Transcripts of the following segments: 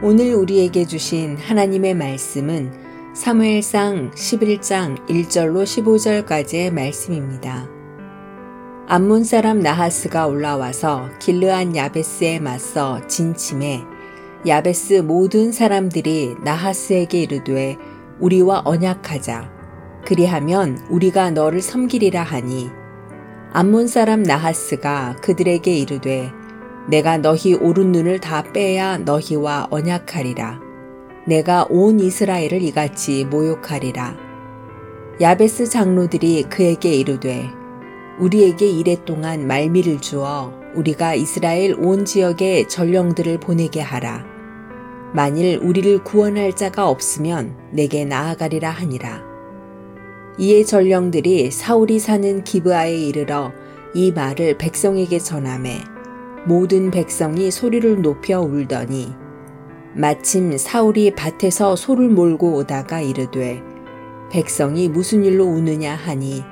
오늘 우리에게 주신 하나님의 말씀은 사무엘상 11장 1절로 15절까지의 말씀입니다. 암몬 사람 나하스가 올라와서 길르안 야베스에 맞서 진침해 야베스 모든 사람들이 나하스에게 이르되 우리와 언약하자. 그리하면 우리가 너를 섬기리라 하니 암몬 사람 나하스가 그들에게 이르되 내가 너희 오른 눈을 다 빼야 너희와 언약하리라. 내가 온 이스라엘을 이같이 모욕하리라. 야베스 장로들이 그에게 이르되 우리에게 이랫동안 말미를 주어 우리가 이스라엘 온 지역에 전령들을 보내게 하라. 만일 우리를 구원할 자가 없으면 내게 나아가리라 하니라. 이에 전령들이 사울이 사는 기브아에 이르러 이 말을 백성에게 전하매 모든 백성이 소리를 높여 울더니 마침 사울이 밭에서 소를 몰고 오다가 이르되 백성이 무슨 일로 우느냐 하니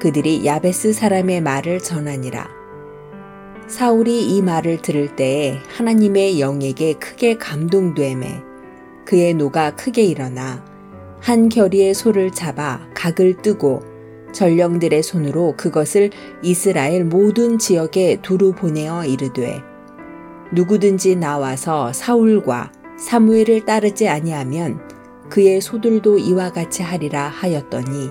그들이 야베스 사람의 말을 전하니라. 사울이 이 말을 들을 때에 하나님의 영에게 크게 감동되매 그의 노가 크게 일어나 한 겨리의 소를 잡아 각을 뜨고 전령들의 손으로 그것을 이스라엘 모든 지역에 두루 보내어 이르되 누구든지 나와서 사울과 사무엘을 따르지 아니하면 그의 소들도 이와 같이 하리라 하였더니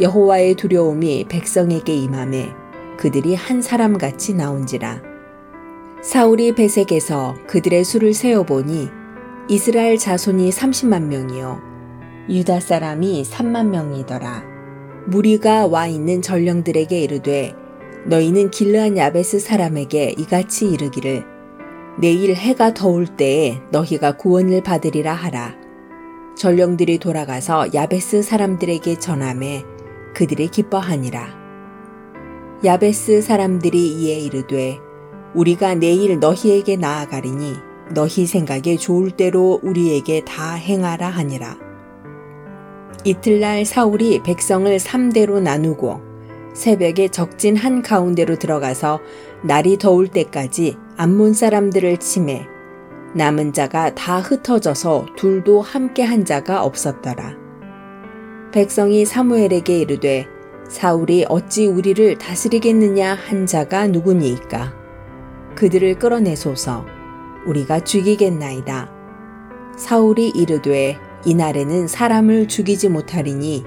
여호와의 두려움이 백성에게 임함에 그들이 한 사람같이 나온지라. 사울이 베섹에서 그들의 수를 세어보니 이스라엘 자손이 30만 명이요 유다 사람이 3만 명이더라. 무리가 와 있는 전령들에게 이르되 너희는 길르안 야베스 사람에게 이같이 이르기를 내일 해가 더울 때에 너희가 구원을 받으리라 하라. 전령들이 돌아가서 야베스 사람들에게 전하매 그들이 기뻐하니라. 야베스 사람들이 이에 이르되 우리가 내일 너희에게 나아가리니 너희 생각에 좋을 대로 우리에게 다 행하라 하니라. 이튿날 사울이 백성을 3대로 나누고 새벽에 적진 한가운데로 들어가서 날이 더울 때까지 암몬 사람들을 치매 남은 자가 다 흩어져서 둘도 함께 한 자가 없었더라. 백성이 사무엘에게 이르되 사울이 어찌 우리를 다스리겠느냐 한 자가 누구니이까? 그들을 끌어내소서. 우리가 죽이겠나이다. 사울이 이르되 이날에는 사람을 죽이지 못하리니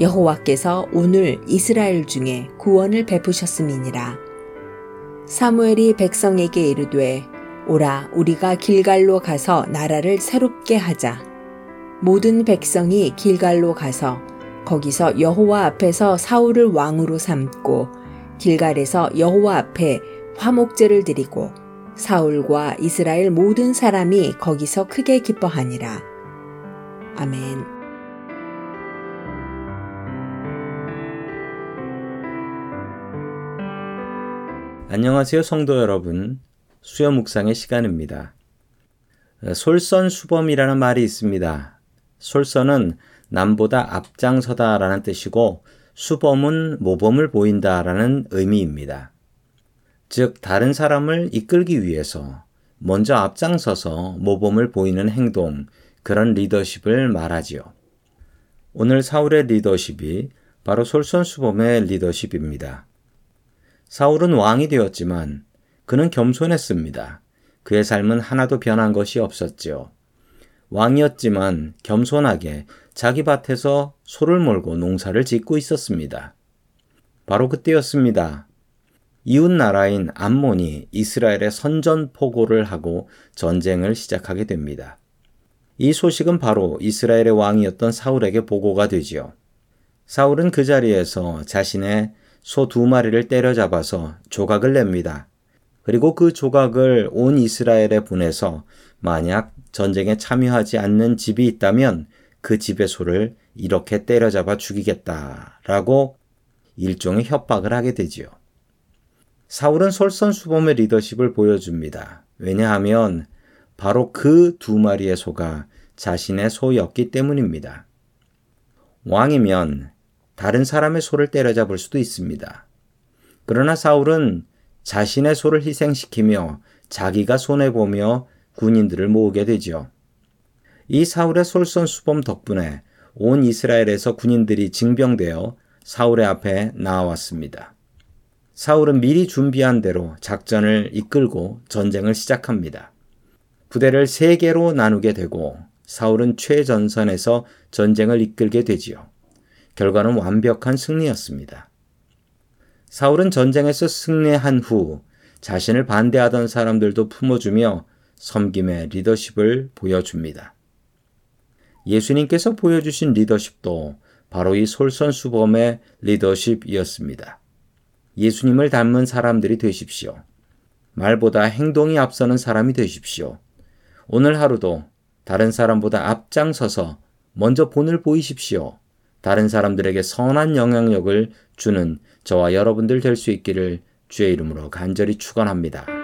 여호와께서 오늘 이스라엘 중에 구원을 베푸셨음이니라. 사무엘이 백성에게 이르되 오라 우리가 길갈로 가서 나라를 새롭게 하자. 모든 백성이 길갈로 가서 거기서 여호와 앞에서 사울을 왕으로 삼고 길갈에서 여호와 앞에 화목제를 드리고 사울과 이스라엘 모든 사람이 거기서 크게 기뻐하니라. 아멘. 안녕하세요 성도 여러분. 수요 묵상의 시간입니다. 솔선수범이라는 말이 있습니다. 솔선은 남보다 앞장서다 라는 뜻이고 수범은 모범을 보인다 라는 의미입니다. 즉 다른 사람을 이끌기 위해서 먼저 앞장서서 모범을 보이는 행동, 그런 리더십을 말하지요. 오늘 사울의 리더십이 바로 솔선수범의 리더십입니다. 사울은 왕이 되었지만 그는 겸손했습니다. 그의 삶은 하나도 변한 것이 없었지요. 왕이었지만 겸손하게 자기 밭에서 소를 몰고 농사를 짓고 있었습니다. 바로 그때였습니다. 이웃 나라인 암몬이 이스라엘에 선전포고를 하고 전쟁을 시작하게 됩니다. 이 소식은 바로 이스라엘의 왕이었던 사울에게 보고가 되지요. 사울은 그 자리에서 자신의 소 2마리를 때려잡아서 조각을 냅니다. 그리고 그 조각을 온 이스라엘에 보내서 만약 전쟁에 참여하지 않는 집이 있다면 그 집의 소를 이렇게 때려잡아 죽이겠다라고 일종의 협박을 하게 되지요. 사울은 솔선수범의 리더십을 보여줍니다. 왜냐하면 바로 그 2마리의 소가 자신의 소였기 때문입니다. 왕이면 다른 사람의 소를 때려잡을 수도 있습니다. 그러나 사울은 자신의 소를 희생시키며 자기가 손해보며 군인들을 모으게 되지요. 이 사울의 솔선수범 덕분에 온 이스라엘에서 군인들이 징병되어 사울의 앞에 나아왔습니다. 사울은 미리 준비한 대로 작전을 이끌고 전쟁을 시작합니다. 부대를 3개로 나누게 되고 사울은 최전선에서 전쟁을 이끌게 되지요. 결과는 완벽한 승리였습니다. 사울은 전쟁에서 승리한 후 자신을 반대하던 사람들도 품어주며 섬김의 리더십을 보여줍니다. 예수님께서 보여주신 리더십도 바로 이 솔선수범의 리더십이었습니다. 예수님을 닮은 사람들이 되십시오. 말보다 행동이 앞서는 사람이 되십시오. 오늘 하루도 다른 사람보다 앞장서서 먼저 본을 보이십시오. 다른 사람들에게 선한 영향력을 주는 저와 여러분들 될 수 있기를 주의 이름으로 간절히 축원합니다.